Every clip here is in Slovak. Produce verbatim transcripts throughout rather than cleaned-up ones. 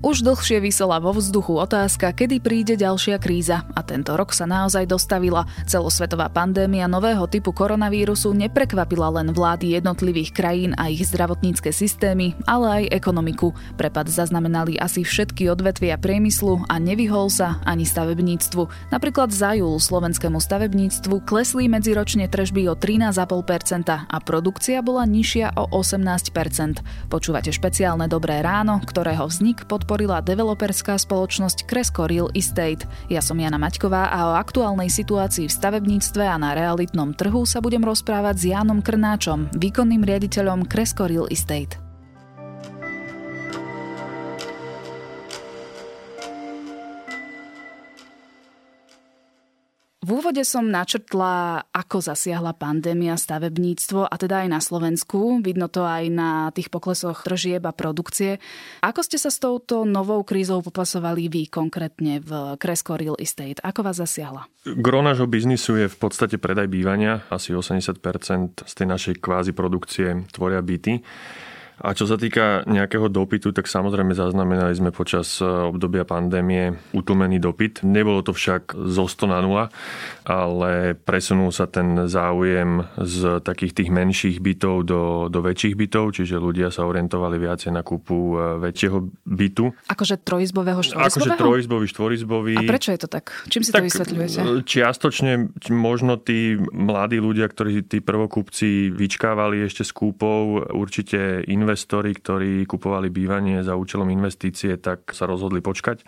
Už dlhšie visela vo vzduchu otázka, kedy príde ďalšia kríza. A tento rok sa naozaj dostavila. Celosvetová pandémia nového typu koronavírusu neprekvapila len vlády jednotlivých krajín a ich zdravotnícke systémy, ale aj ekonomiku. Prepad zaznamenali asi všetky odvetvia priemyslu a nevyhol sa ani stavebníctvu. Napríklad za júl slovenskému stavebníctvu klesli medziročne tržby o trinásť celá päť percenta a produkcia bola nižšia o osemnásť percent. Počúvate špeciálne Dobré ráno, ktorého vznik pod podporila developerská spoločnosť Cresco Real Estate. Ja som Jana Maťková a o aktuálnej situácii v stavebníctve a na realitnom trhu sa budem rozprávať s Jánom Krnáčom, výkonným riaditeľom Cresco Real Estate. V úvode som načrtla, ako zasiahla pandémia stavebníctvo a teda aj na Slovensku. Vidno to aj na tých poklesoch tržieb a produkcie. Ako ste sa s touto novou krízou popasovali vy konkrétne v Cresco Real Estate? Ako vás zasiahla? Gro nášho biznisu je v podstate predaj bývania. Asi osemdesiat percent z tej našej kvázi produkcie tvoria byty. A čo sa týka nejakého dopytu, tak samozrejme zaznamenali sme počas obdobia pandémie utlmený dopyt. Nebolo to však zo sto na nula, ale presunul sa ten záujem z takých tých menších bytov do, do väčších bytov, čiže ľudia sa orientovali viacej na kúpu väčšieho bytu. Akože trojizbového, štvorizbového? Akože trojizbový, štvorizbový. A prečo je to tak? Čím si tak to vysvetľujete? Čiastočne možno tí mladí ľudia, ktorí tí prvokúpci vyčkávali ešte s kúpou, určite investovali. Investori, ktorí kupovali bývanie za účelom investície, tak sa rozhodli počkať.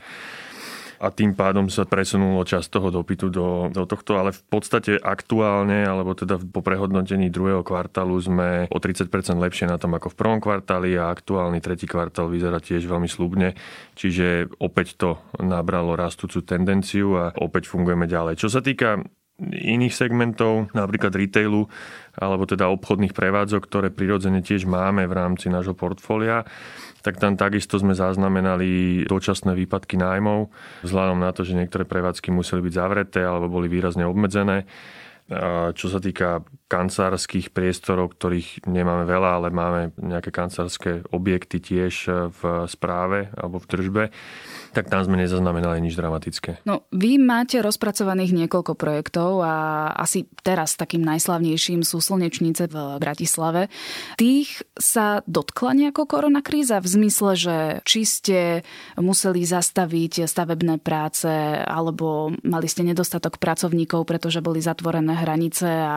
A tým pádom sa presunulo časť toho dopytu do, do tohto, ale v podstate aktuálne, alebo teda po prehodnotení druhého kvartálu sme o tridsať percent lepšie na tom ako v prvom kvartáli a aktuálny tretí kvartál vyzerá tiež veľmi sľubne, čiže opäť to nabralo rastúcu tendenciu a opäť fungujeme ďalej. Čo sa týka iných segmentov, napríklad retailu, alebo teda obchodných prevádzok, ktoré prirodzene tiež máme v rámci nášho portfólia, tak tam takisto sme zaznamenali dočasné výpadky nájmov, vzhľadom na to, že niektoré prevádzky museli byť zavreté alebo boli výrazne obmedzené. Čo sa týka kancelárskych priestorov, ktorých nemáme veľa, ale máme nejaké kancelárske objekty tiež v správe alebo v tržbe, tak tam sme nezaznamenali nič dramatické. No, vy máte rozpracovaných niekoľko projektov a asi teraz takým najslavnejším sú slnečnice v Bratislave. Tých sa dotkla nejako koronakríza v zmysle, že či ste museli zastaviť stavebné práce alebo mali ste nedostatok pracovníkov, pretože boli zatvorené hranice a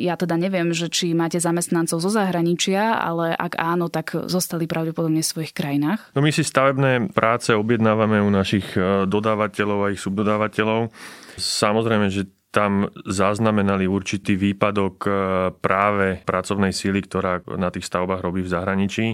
ja teda neviem, že či máte zamestnancov zo zahraničia, ale ak áno, tak zostali pravdepodobne v svojich krajinách. No my si stavebné práce objednávame u našich dodávateľov a ich subdodávateľov. Samozrejme, že tam zaznamenali určitý výpadok práve pracovnej síly, ktorá na tých stavbách robí v zahraničí.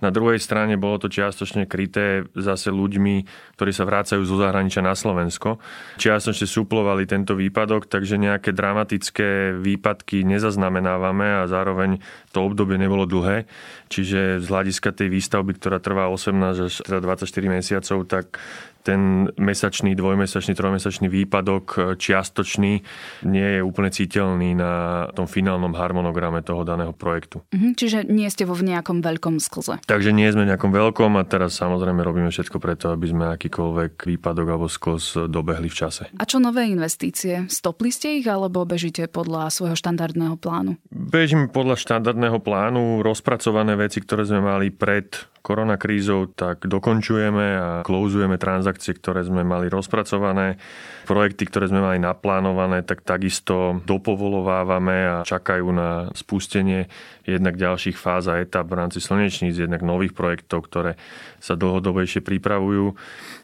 Na druhej strane bolo to čiastočne kryté zase ľuďmi, ktorí sa vrácajú zo zahraničia na Slovensko. Čiastočne suplovali tento výpadok, takže nejaké dramatické výpadky nezaznamenávame a zároveň to obdobie nebolo dlhé. Čiže z hľadiska tej výstavby, ktorá trvá osemnásť až dvadsaťštyri mesiacov, tak ten mesačný, dvojmesačný, trojmesačný výpadok čiastočný nie je úplne citeľný na tom finálnom harmonograme toho daného projektu. Mhm, čiže nie ste vo v nejakom veľkom sklze. Takže nie sme v nejakom veľkom a teraz samozrejme robíme všetko preto, aby sme akýkoľvek výpadok alebo sklz dobehli v čase. A čo nové investície? Stopli ste ich alebo bežíte podľa svojho štandardného plánu? Bežíme podľa štandardného plánu. Rozpracované veci, ktoré sme mali pred koronakrízou, tak dokončujeme a klouzujeme transakcie, ktoré sme mali rozpracované. Projekty, ktoré sme mali naplánované, tak takisto dopovolovávame a čakajú na spustenie jednak ďalších fáz a etap v rámci slnečníc, jednak nových projektov, ktoré sa dlhodobejšie pripravujú.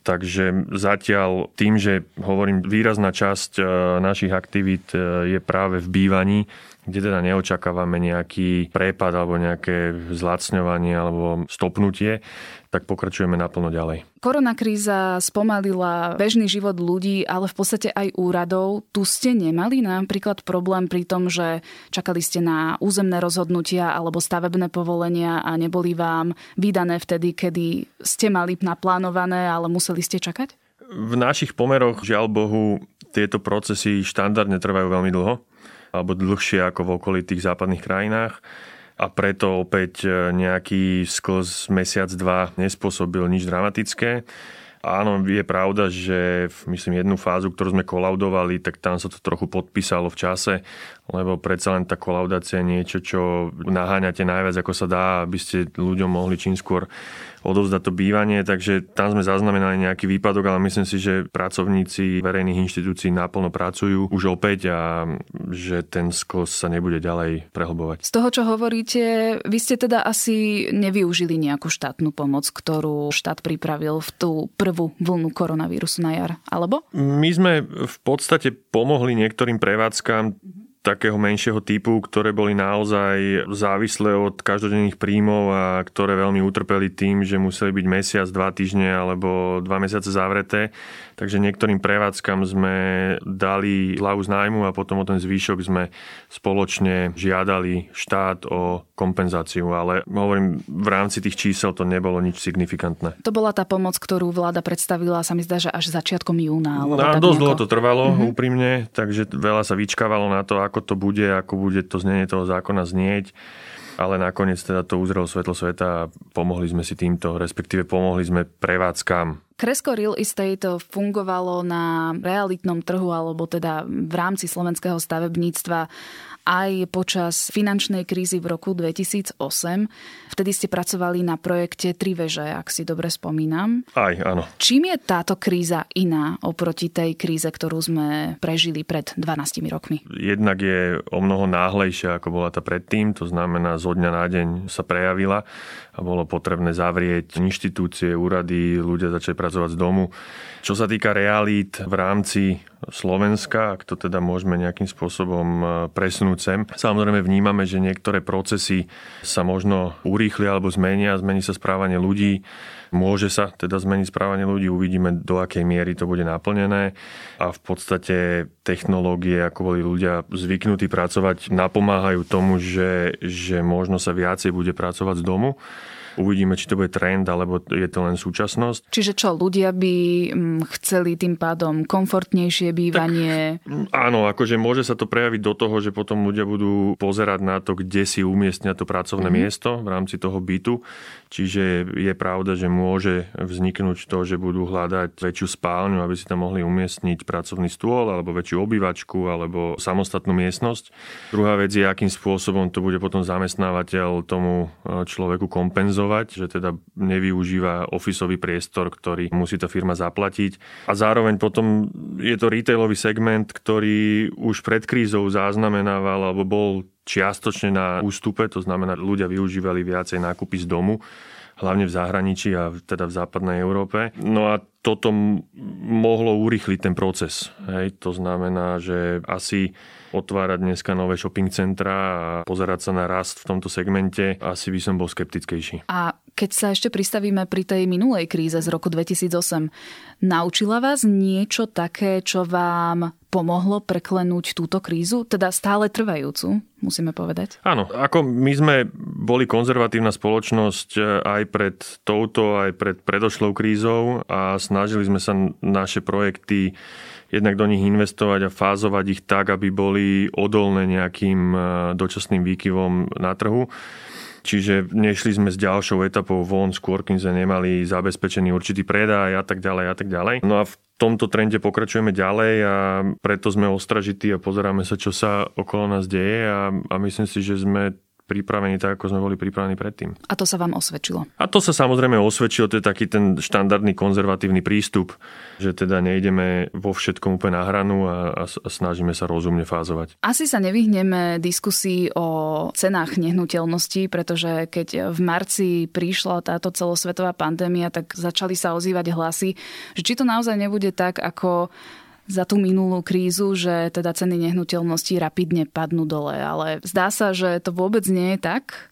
Takže zatiaľ tým, že hovorím, výrazná časť našich aktivít je práve v bývaní, kde teda neočakávame nejaký prepad alebo nejaké zlacňovanie alebo stopnutie, tak pokračujeme naplno ďalej. Koronakríza spomalila bežný život ľudí, ale v podstate aj úradov. Tu ste nemali napríklad problém pri tom, že čakali ste na územné rozhodnutia alebo stavebné povolenia a neboli vám vydané vtedy, kedy ste mali naplánované, ale museli ste čakať? V našich pomeroch, žiaľ Bohu, tieto procesy štandardne trvajú veľmi dlho alebo dlhšie ako v okolitých západných krajinách. a preto opäť nejaký sklz mesiac, dva nespôsobil nič dramatické. Áno, je pravda, že myslím jednu fázu, ktorú sme kolaudovali, tak tam sa to trochu podpísalo v čase, lebo predsa len tá kolaudácia je niečo, čo naháňate najviac, ako sa dá, aby ste ľuďom mohli čím skôr odovzdať to bývanie, takže tam sme zaznamenali nejaký výpadok, ale myslím si, že pracovníci verejných inštitúcií naplno pracujú už opäť a že ten skos sa nebude ďalej prehlbovať. Z toho, čo hovoríte, vy ste teda asi nevyužili nejakú štátnu pomoc, ktorú štát pripravil v tú prvú vlnu koronavírusu na jar, alebo? My sme v podstate pomohli niektorým prevádzkam takého menšieho typu, ktoré boli naozaj závislé od každodenných príjmov a ktoré veľmi utrpeli tým, že museli byť mesiac, dva týždne alebo dva mesiace zavreté. Takže niektorým prevádzkam sme dali zľavu z nájmu a potom o ten zvýšok sme spoločne žiadali štát o kompenzáciu. Ale hovorím, v rámci tých čísel to nebolo nič signifikantné. To bola tá pomoc, ktorú vláda predstavila, sa mi zdá, že až začiatkom júna. No, dosť nejako... dlho to trvalo, mm-hmm. úprimne, takže veľa sa vyčkávalo na to, ako to bude, ako bude to znenie toho zákona znieť, ale nakoniec teda to uzrelo svetlo sveta a pomohli sme si týmto, respektíve pomohli sme prevádzkam. Cresco Real Estate fungovalo na realitnom trhu, alebo teda v rámci slovenského stavebníctva aj počas finančnej krízy v roku dvetisíc osem. Vtedy ste pracovali na projekte Tri veže, ak si dobre spomínam. Aj, áno. Čím je táto kríza iná oproti tej kríze, ktorú sme prežili pred dvanástimi rokmi? Jednak je o mnoho náhlejšia, ako bola tá predtým. To znamená, zo dňa na deň sa prejavila a bolo potrebné zavrieť inštitúcie, úrady, ľudia začali pracovať z domu. Čo sa týka realít v rámci Slovenska, ak to teda môžeme nejakým spôsobom presunúť sem. Samozrejme vnímame, že niektoré procesy sa možno urýchli alebo zmenia, zmení sa správanie ľudí. Môže sa teda zmeniť správanie ľudí, uvidíme do akej miery to bude naplnené a v podstate technológie, ako boli ľudia zvyknutí pracovať, napomáhajú tomu, že, že možno sa viacej bude pracovať z domu. Uvidíme, či to bude trend, alebo je to len súčasnosť. Čiže čo, ľudia by chceli tým pádom komfortnejšie bývanie? Tak, áno, akože môže sa to prejaviť do toho, že potom ľudia budú pozerať na to, kde si umiestnia to pracovné mm-hmm. miesto v rámci toho bytu. Čiže je pravda, že môže vzniknúť to, že budú hľadať väčšiu spálňu, aby si tam mohli umiestniť pracovný stôl, alebo väčšiu obývačku, alebo samostatnú miestnosť. Druhá vec je, akým spôsobom to bude potom zamestnávateľ tomu človeku kompenzovať, že teda nevyužíva ofisový priestor, ktorý musí tá firma zaplatiť. A zároveň potom je to retailový segment, ktorý už pred krízou zaznamenával alebo bol čiastočne na ústupe, to znamená, ľudia využívali viacej nákupy z domu, hlavne v zahraničí a teda v západnej Európe. No a toto m- mohlo urýchliť ten proces. Hej. To znamená, že asi otvárať dneska nové shopping centra a pozerať sa na rast v tomto segmente, asi by som bol skeptickejší. A keď sa ešte pristavíme pri tej minulej kríze z roku dvetisíc osem, naučila vás niečo také, čo vám pomohlo preklenúť túto krízu? Teda stále trvajúcu, musíme povedať. Áno, ako my sme boli konzervatívna spoločnosť aj pred touto, aj pred predošlou krízou a snažili sme sa naše projekty jednak do nich investovať a fázovať ich tak, aby boli odolné nejakým dočasným výkyvom na trhu. Čiže nešli sme s ďalšou etapou von, skôr kým sme nemali zabezpečený určitý predaj a tak ďalej a tak ďalej. No a v tomto trende pokračujeme ďalej a preto sme ostražití a pozeráme sa, čo sa okolo nás deje a, a myslím si, že sme pripravení tak, ako sme boli pripravení predtým. A to sa vám osvedčilo? A to sa samozrejme osvedčilo, to je taký ten štandardný konzervatívny prístup, že teda nejdeme vo všetkom úplne na hranu a, a snažíme sa rozumne fázovať. Asi sa nevyhneme diskusii o cenách nehnuteľností, pretože keď v marci prišla táto celosvetová pandémia, tak začali sa ozývať hlasy, že či to naozaj nebude tak, ako za tú minulú krízu, že teda ceny nehnuteľností rapidne padnú dole, ale zdá sa, že to vôbec nie je tak.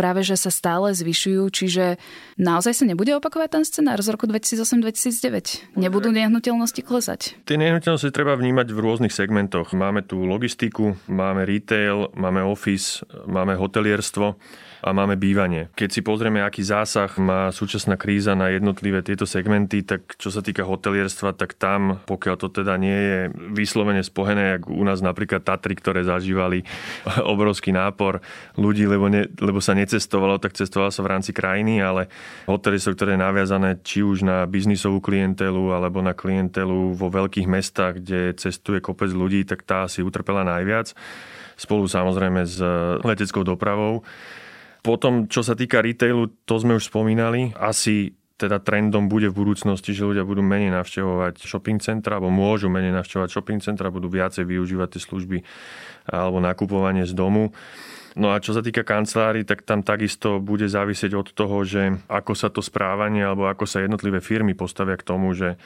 práve že sa stále zvyšujú, čiže naozaj sa nebude opakovať ten scenár z roku dvetisícosem dvetisícdeväť? Nebudú nehnuteľnosti klesať? Tie nehnuteľnosti treba vnímať v rôznych segmentoch. Máme tu logistiku, máme retail, máme office, máme hotelierstvo a máme bývanie. Keď si pozrieme, aký zásah má súčasná kríza na jednotlivé tieto segmenty, tak čo sa týka hotelierstva, tak tam, pokiaľ to teda nie je vyslovene spojené, ako u nás napríklad Tatry, ktoré zažívali obrovský nápor ľudí, lebo, ne, lebo sa necestovalo, tak cestovalo sa v rámci krajiny, ale hotely sú, ktoré naviazané či už na biznisovú klientelu, alebo na klientelu vo veľkých mestách, kde cestuje kopec ľudí, tak tá si utrpela najviac. Spolu samozrejme s leteckou dopravou. Potom, čo sa týka retailu, to sme už spomínali. Asi teda trendom bude v budúcnosti, že ľudia budú menej navštevovať shopping centra, alebo môžu menej navštevovať shopping centra, budú viacej využívať tie služby alebo nakupovanie z domu. No a čo sa týka kancelárií, tak tam takisto bude závisieť od toho, že ako sa to správanie alebo ako sa jednotlivé firmy postavia k tomu, že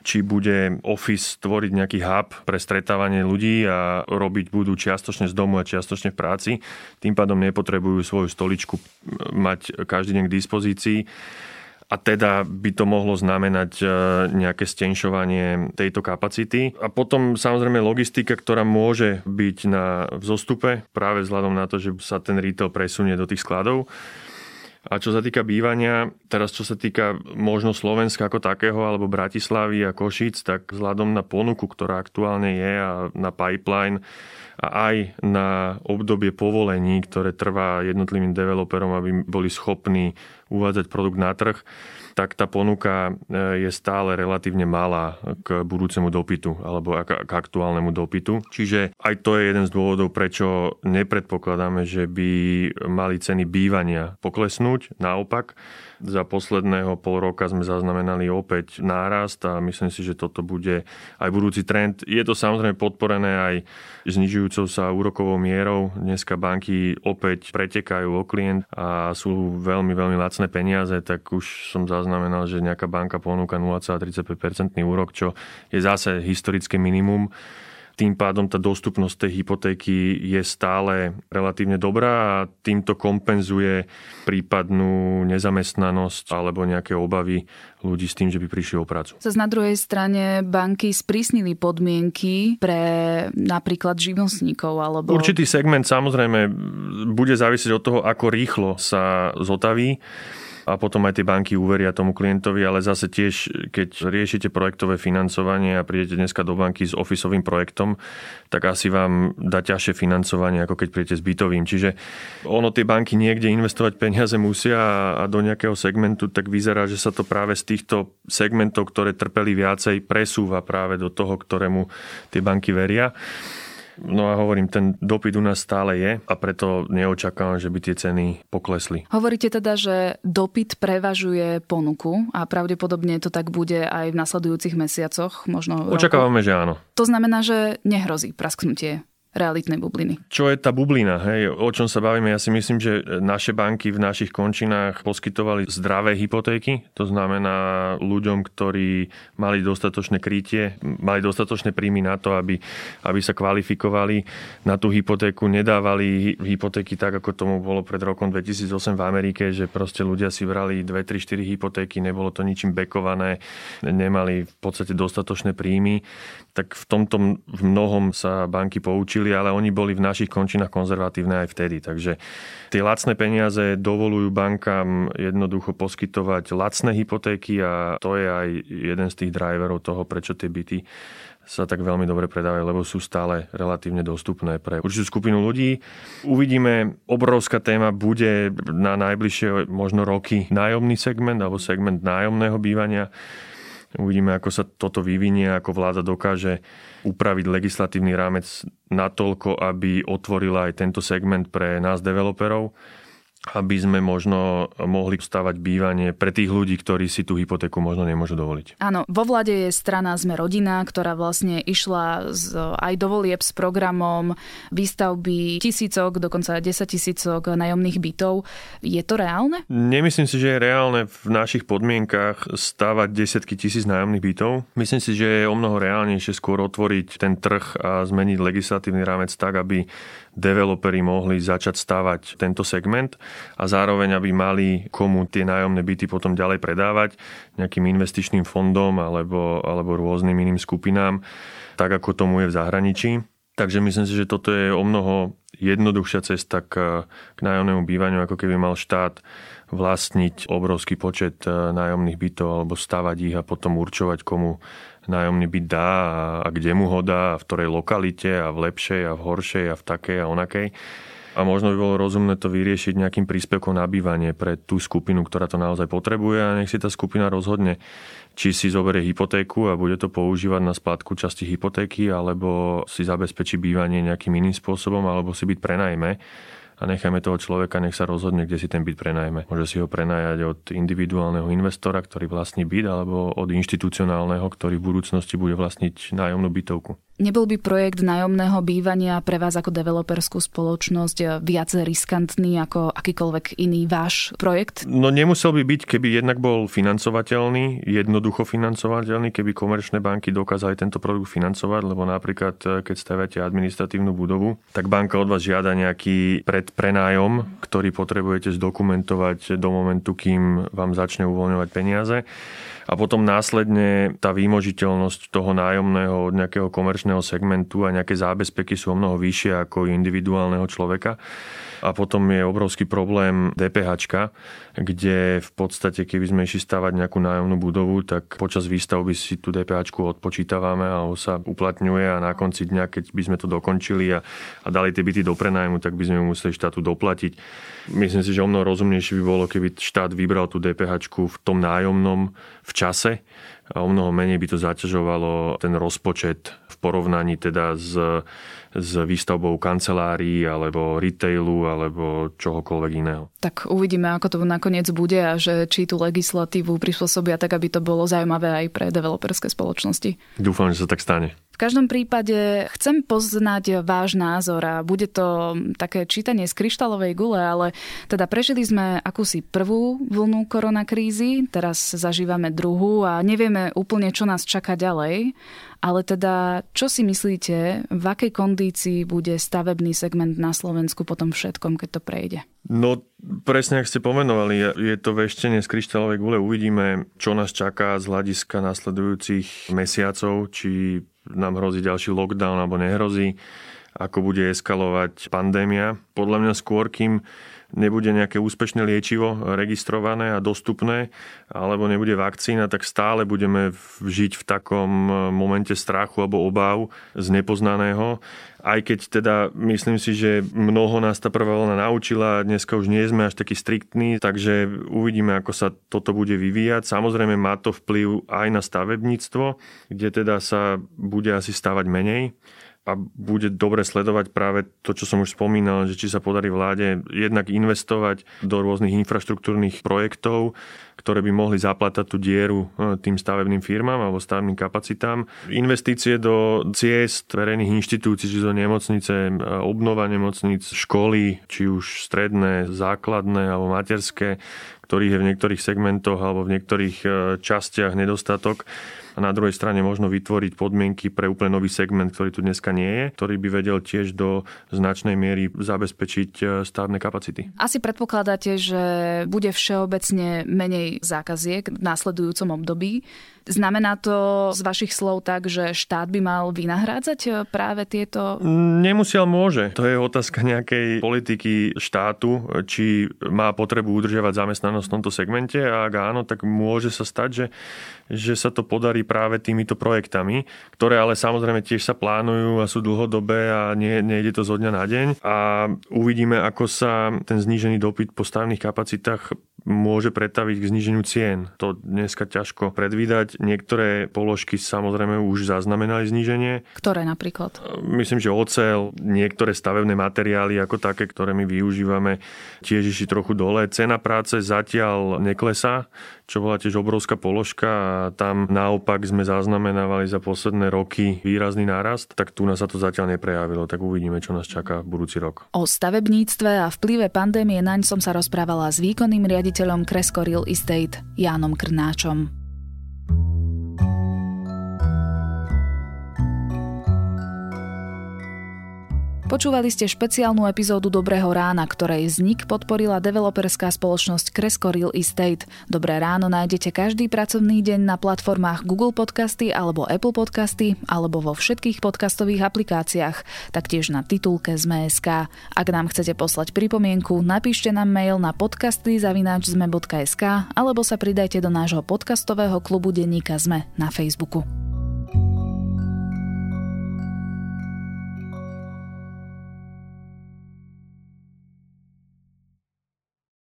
či bude office tvoriť nejaký hub pre stretávanie ľudí a robiť budú čiastočne z domu a čiastočne v práci. Tým pádom nepotrebujú svoju stoličku mať každý deň k dispozícii. A teda by to mohlo znamenať nejaké stenšovanie tejto kapacity. A potom samozrejme logistika, ktorá môže byť na vzostupe, práve vzhľadom na to, že sa ten retail presunie do tých skladov. A čo sa týka bývania, teraz čo sa týka možno Slovenska ako takého, alebo Bratislavy a Košíc, tak vzhľadom na ponuku, ktorá aktuálne je a na pipeline a aj na obdobie povolení, ktoré trvá jednotlivým developerom, aby boli schopní uvádzať produkt na trh, tak tá ponuka je stále relatívne malá k budúcemu dopytu alebo k aktuálnemu dopytu. Čiže aj to je jeden z dôvodov, prečo nepredpokladáme, že by mali ceny bývania poklesnúť. Naopak, za posledného pol roka sme zaznamenali opäť nárast a myslím si, že toto bude aj budúci trend. Je to samozrejme podporené aj znižujúcou sa úrokovou mierou. Dneska banky opäť pretekajú o klient a sú veľmi, veľmi lacné peniaze, tak už som zaznamenal, že nejaká banka ponúka nula celá tridsaťpäť percent úrok, čo je zase historické minimum. Tým pádom tá dostupnosť tej hypotéky je stále relatívne dobrá a týmto kompenzuje prípadnú nezamestnanosť alebo nejaké obavy ľudí s tým, že by prišli o prácu. Zas na druhej strane banky sprísnili podmienky pre napríklad živnostníkov alebo... Určitý segment samozrejme bude závisieť od toho, ako rýchlo sa zotaví. A potom aj tie banky uveria tomu klientovi, ale zase tiež, keď riešite projektové financovanie a prídete dneska do banky s ofisovým projektom, tak asi vám dá ťažšie financovanie, ako keď prídete s bytovým. Čiže ono tie banky niekde investovať peniaze musia a do nejakého segmentu, tak vyzerá, že sa to práve z týchto segmentov, ktoré trpeli viacej, presúva práve do toho, ktorému tie banky veria. No a hovorím, ten dopyt u nás stále je a preto neočakávam, že by tie ceny poklesli. Hovoríte teda, že dopyt prevažuje ponuku a pravdepodobne to tak bude aj v nasledujúcich mesiacoch, možno roku. Očakávame, že áno. To znamená, že nehrozí prasknutie realitnej bubliny. Čo je tá bublina? Hej? O čom sa bavíme? Ja si myslím, že naše banky v našich končinách poskytovali zdravé hypotéky. To znamená ľuďom, ktorí mali dostatočné krytie, mali dostatočné príjmy na to, aby, aby sa kvalifikovali na tú hypotéku. Nedávali hypotéky tak, ako tomu bolo pred rokom dvetisícosem v Amerike, že proste ľudia si brali dve, tri, štyri hypotéky, nebolo to ničím backované, nemali v podstate dostatočné príjmy. Tak v tomto v mnohom sa banky poučili, ale oni boli v našich končinách konzervatívne aj vtedy. Takže tie lacné peniaze dovolujú bankám jednoducho poskytovať lacné hypotéky a to je aj jeden z tých driverov toho, prečo tie byty sa tak veľmi dobre predávajú, lebo sú stále relatívne dostupné pre určitú skupinu ľudí. Uvidíme, obrovská téma bude na najbližšie možno roky nájomný segment alebo segment nájomného bývania. Uvidíme, ako sa toto vyvinie, ako vláda dokáže upraviť legislatívny rámec natoľko, aby otvorila aj tento segment pre nás developerov, aby sme možno mohli stavať bývanie pre tých ľudí, ktorí si tú hypotéku možno nemôžu dovoliť. Áno, vo vláde je strana Sme rodina, ktorá vlastne išla z, aj do volieb s programom výstavby tisícok, dokonca desaťtisícok nájomných bytov. Je to reálne? Nemyslím si, že je reálne v našich podmienkach stavať desiatky tisíc nájomných bytov. Myslím si, že je omnoho reálnejšie skôr otvoriť ten trh a zmeniť legislatívny rámec tak, aby developeri mohli začať stavať tento segment a zároveň, aby mali komu tie nájomné byty potom ďalej predávať nejakým investičným fondom alebo, alebo rôznym iným skupinám, tak ako tomu je v zahraničí. Takže myslím si, že toto je o mnoho jednoduchšia cesta k, k nájomnému bývaniu, ako keby mal štát vlastniť obrovský počet nájomných bytov alebo stavať ich a potom určovať, komu nájomný byt dá a, a kde mu ho dá, a v ktorej lokalite a v lepšej a v horšej a v takej a onakej. A možno by bolo rozumné to vyriešiť nejakým príspevkom na bývanie pre tú skupinu, ktorá to naozaj potrebuje, a nech si tá skupina rozhodne, či si zoberie hypotéku a bude to používať na splátku časti hypotéky, alebo si zabezpečí bývanie nejakým iným spôsobom, alebo si byt prenajme. A nechajme toho človeka, nech sa rozhodne, kde si ten byt prenajme. Môže si ho prenajať od individuálneho investora, ktorý vlastní byt, alebo od inštitucionálneho, ktorý v budúcnosti bude vlastniť nájomnú bytovku. Nebol by projekt nájomného bývania pre vás ako developerskú spoločnosť viac riskantný ako akýkoľvek iný váš projekt? No nemusel by byť, keby jednak bol financovateľný, jednoducho financovateľný, keby komerčné banky dokázali tento produkt financovať, lebo napríklad, keď staviate administratívnu budovu, tak banka od vás žiada nejaký predprenájom, ktorý potrebujete zdokumentovať do momentu, kým vám začne uvoľňovať peniaze. A potom následne tá výmožiteľnosť toho nájomného od nejakého komerčného segmentu a nejaké zábezpeky sú o mnoho vyššie ako individuálneho človeka. A potom je obrovský problém DPHčka, kde v podstate, keby sme išli stavať nejakú nájomnú budovu, tak počas výstavby si tú DPHčku odpočítavame alebo sa uplatňuje a na konci dňa, keď by sme to dokončili a, a dali tie byty do prenájmu, tak by sme ju museli štátu doplatiť. Myslím si, že o mnoho rozumnejšie by bolo, keby štát vybral tú DPHčku v tom nájomnom v čase a o mnoho menej by to zaťažovalo ten rozpočet v porovnaní teda s, s výstavbou kancelárií alebo retailu alebo čohokoľvek iného. Tak uvidíme, ako to nakoniec bude a že či tú legislatívu prispôsobia tak, aby to bolo zaujímavé aj pre developerské spoločnosti. Dúfam, že sa tak stane. V každom prípade chcem poznať váš názor a bude to také čítanie z kryštálovej gule, ale teda prežili sme akúsi prvú vlnu koronakrízy, teraz zažívame druhú a nevieme úplne, čo nás čaká ďalej. Ale teda, čo si myslíte, v akej kondícii bude stavebný segment na Slovensku po tom všetkom, keď to prejde? No, presne, ak ste pomenovali, je to veštenie z kryštálovej gule. Uvidíme, čo nás čaká z hľadiska nasledujúcich mesiacov, či nám hrozí ďalší lockdown, alebo nehrozí, ako bude eskalovať pandémia. Podľa mňa skôr, kým nebude nejaké úspešné liečivo registrované a dostupné, alebo nebude vakcína, tak stále budeme žiť v takom momente strachu alebo obáv z nepoznaného. Aj keď teda myslím si, že mnoho nás tá prvá vlna naučila a dneska už nie sme až takí striktní, takže uvidíme, ako sa toto bude vyvíjať. Samozrejme má to vplyv aj na stavebníctvo, kde teda sa bude asi stavať menej. A bude dobre sledovať práve to, čo som už spomínal, že či sa podarí vláde jednak investovať do rôznych infraštruktúrnych projektov, ktoré by mohli zaplatať tú dieru tým stavebným firmám alebo stavebným kapacitám. Investície do ciest, verejných inštitúcií, či do nemocnice, obnova nemocnic, školy, či už stredné, základné alebo materské, ktorých je v niektorých segmentoch alebo v niektorých častiach nedostatok. A na druhej strane možno vytvoriť podmienky pre úplne nový segment, ktorý tu dneska nie je, ktorý by vedel tiež do značnej miery zabezpečiť stavebné kapacity. Asi predpokladáte, že bude všeobecne menej zákaziek v následujúcom období. Znamená to z vašich slov tak, že štát by mal vynahrádzať práve tieto? Nemusí, ale môže. To je otázka nejakej politiky štátu, či má potrebu udržiavať zamestnanosť v tomto segmente, a ak áno, tak môže sa stať, že, že sa to podarí práve týmito projektami, ktoré ale samozrejme tiež sa plánujú a sú dlhodobé a nie, nejde to zo dňa na deň. A uvidíme, ako sa ten znížený dopyt po stavebných kapacitách môže pretaviť k zníženiu cien. To dneska ťažko predvídať. Niektoré položky samozrejme už zaznamenali zníženie. Ktoré napríklad? Myslím, že oceľ, niektoré stavebné materiály ako také, ktoré my využívame, tiež išli trochu dole. Cena práce zatiaľ neklesá, čo bola tiež obrovská položka a tam naopak sme zaznamenávali za posledné roky výrazný nárast, tak tu nás sa to zatiaľ neprejavilo, tak uvidíme, čo nás čaká budúci rok. O stavebníctve a vplyve pandémie naň som sa rozprávala s výkonným riaditeľom Cresco Real Estate Jánom Krnáčom. Počúvali ste špeciálnu epizódu Dobrého rána, ktorej vznik podporila developerská spoločnosť Cresco Real Estate. Dobré ráno nájdete každý pracovný deň na platformách Google Podcasty alebo Apple Podcasty alebo vo všetkých podcastových aplikáciách, taktiež na titulke zet em e bodka es ká. Ak nám chcete poslať pripomienku, napíšte nám mail na podcasty zavináč zet em e bodka es ká alebo sa pridajte do nášho podcastového klubu denníka zet em e na Facebooku.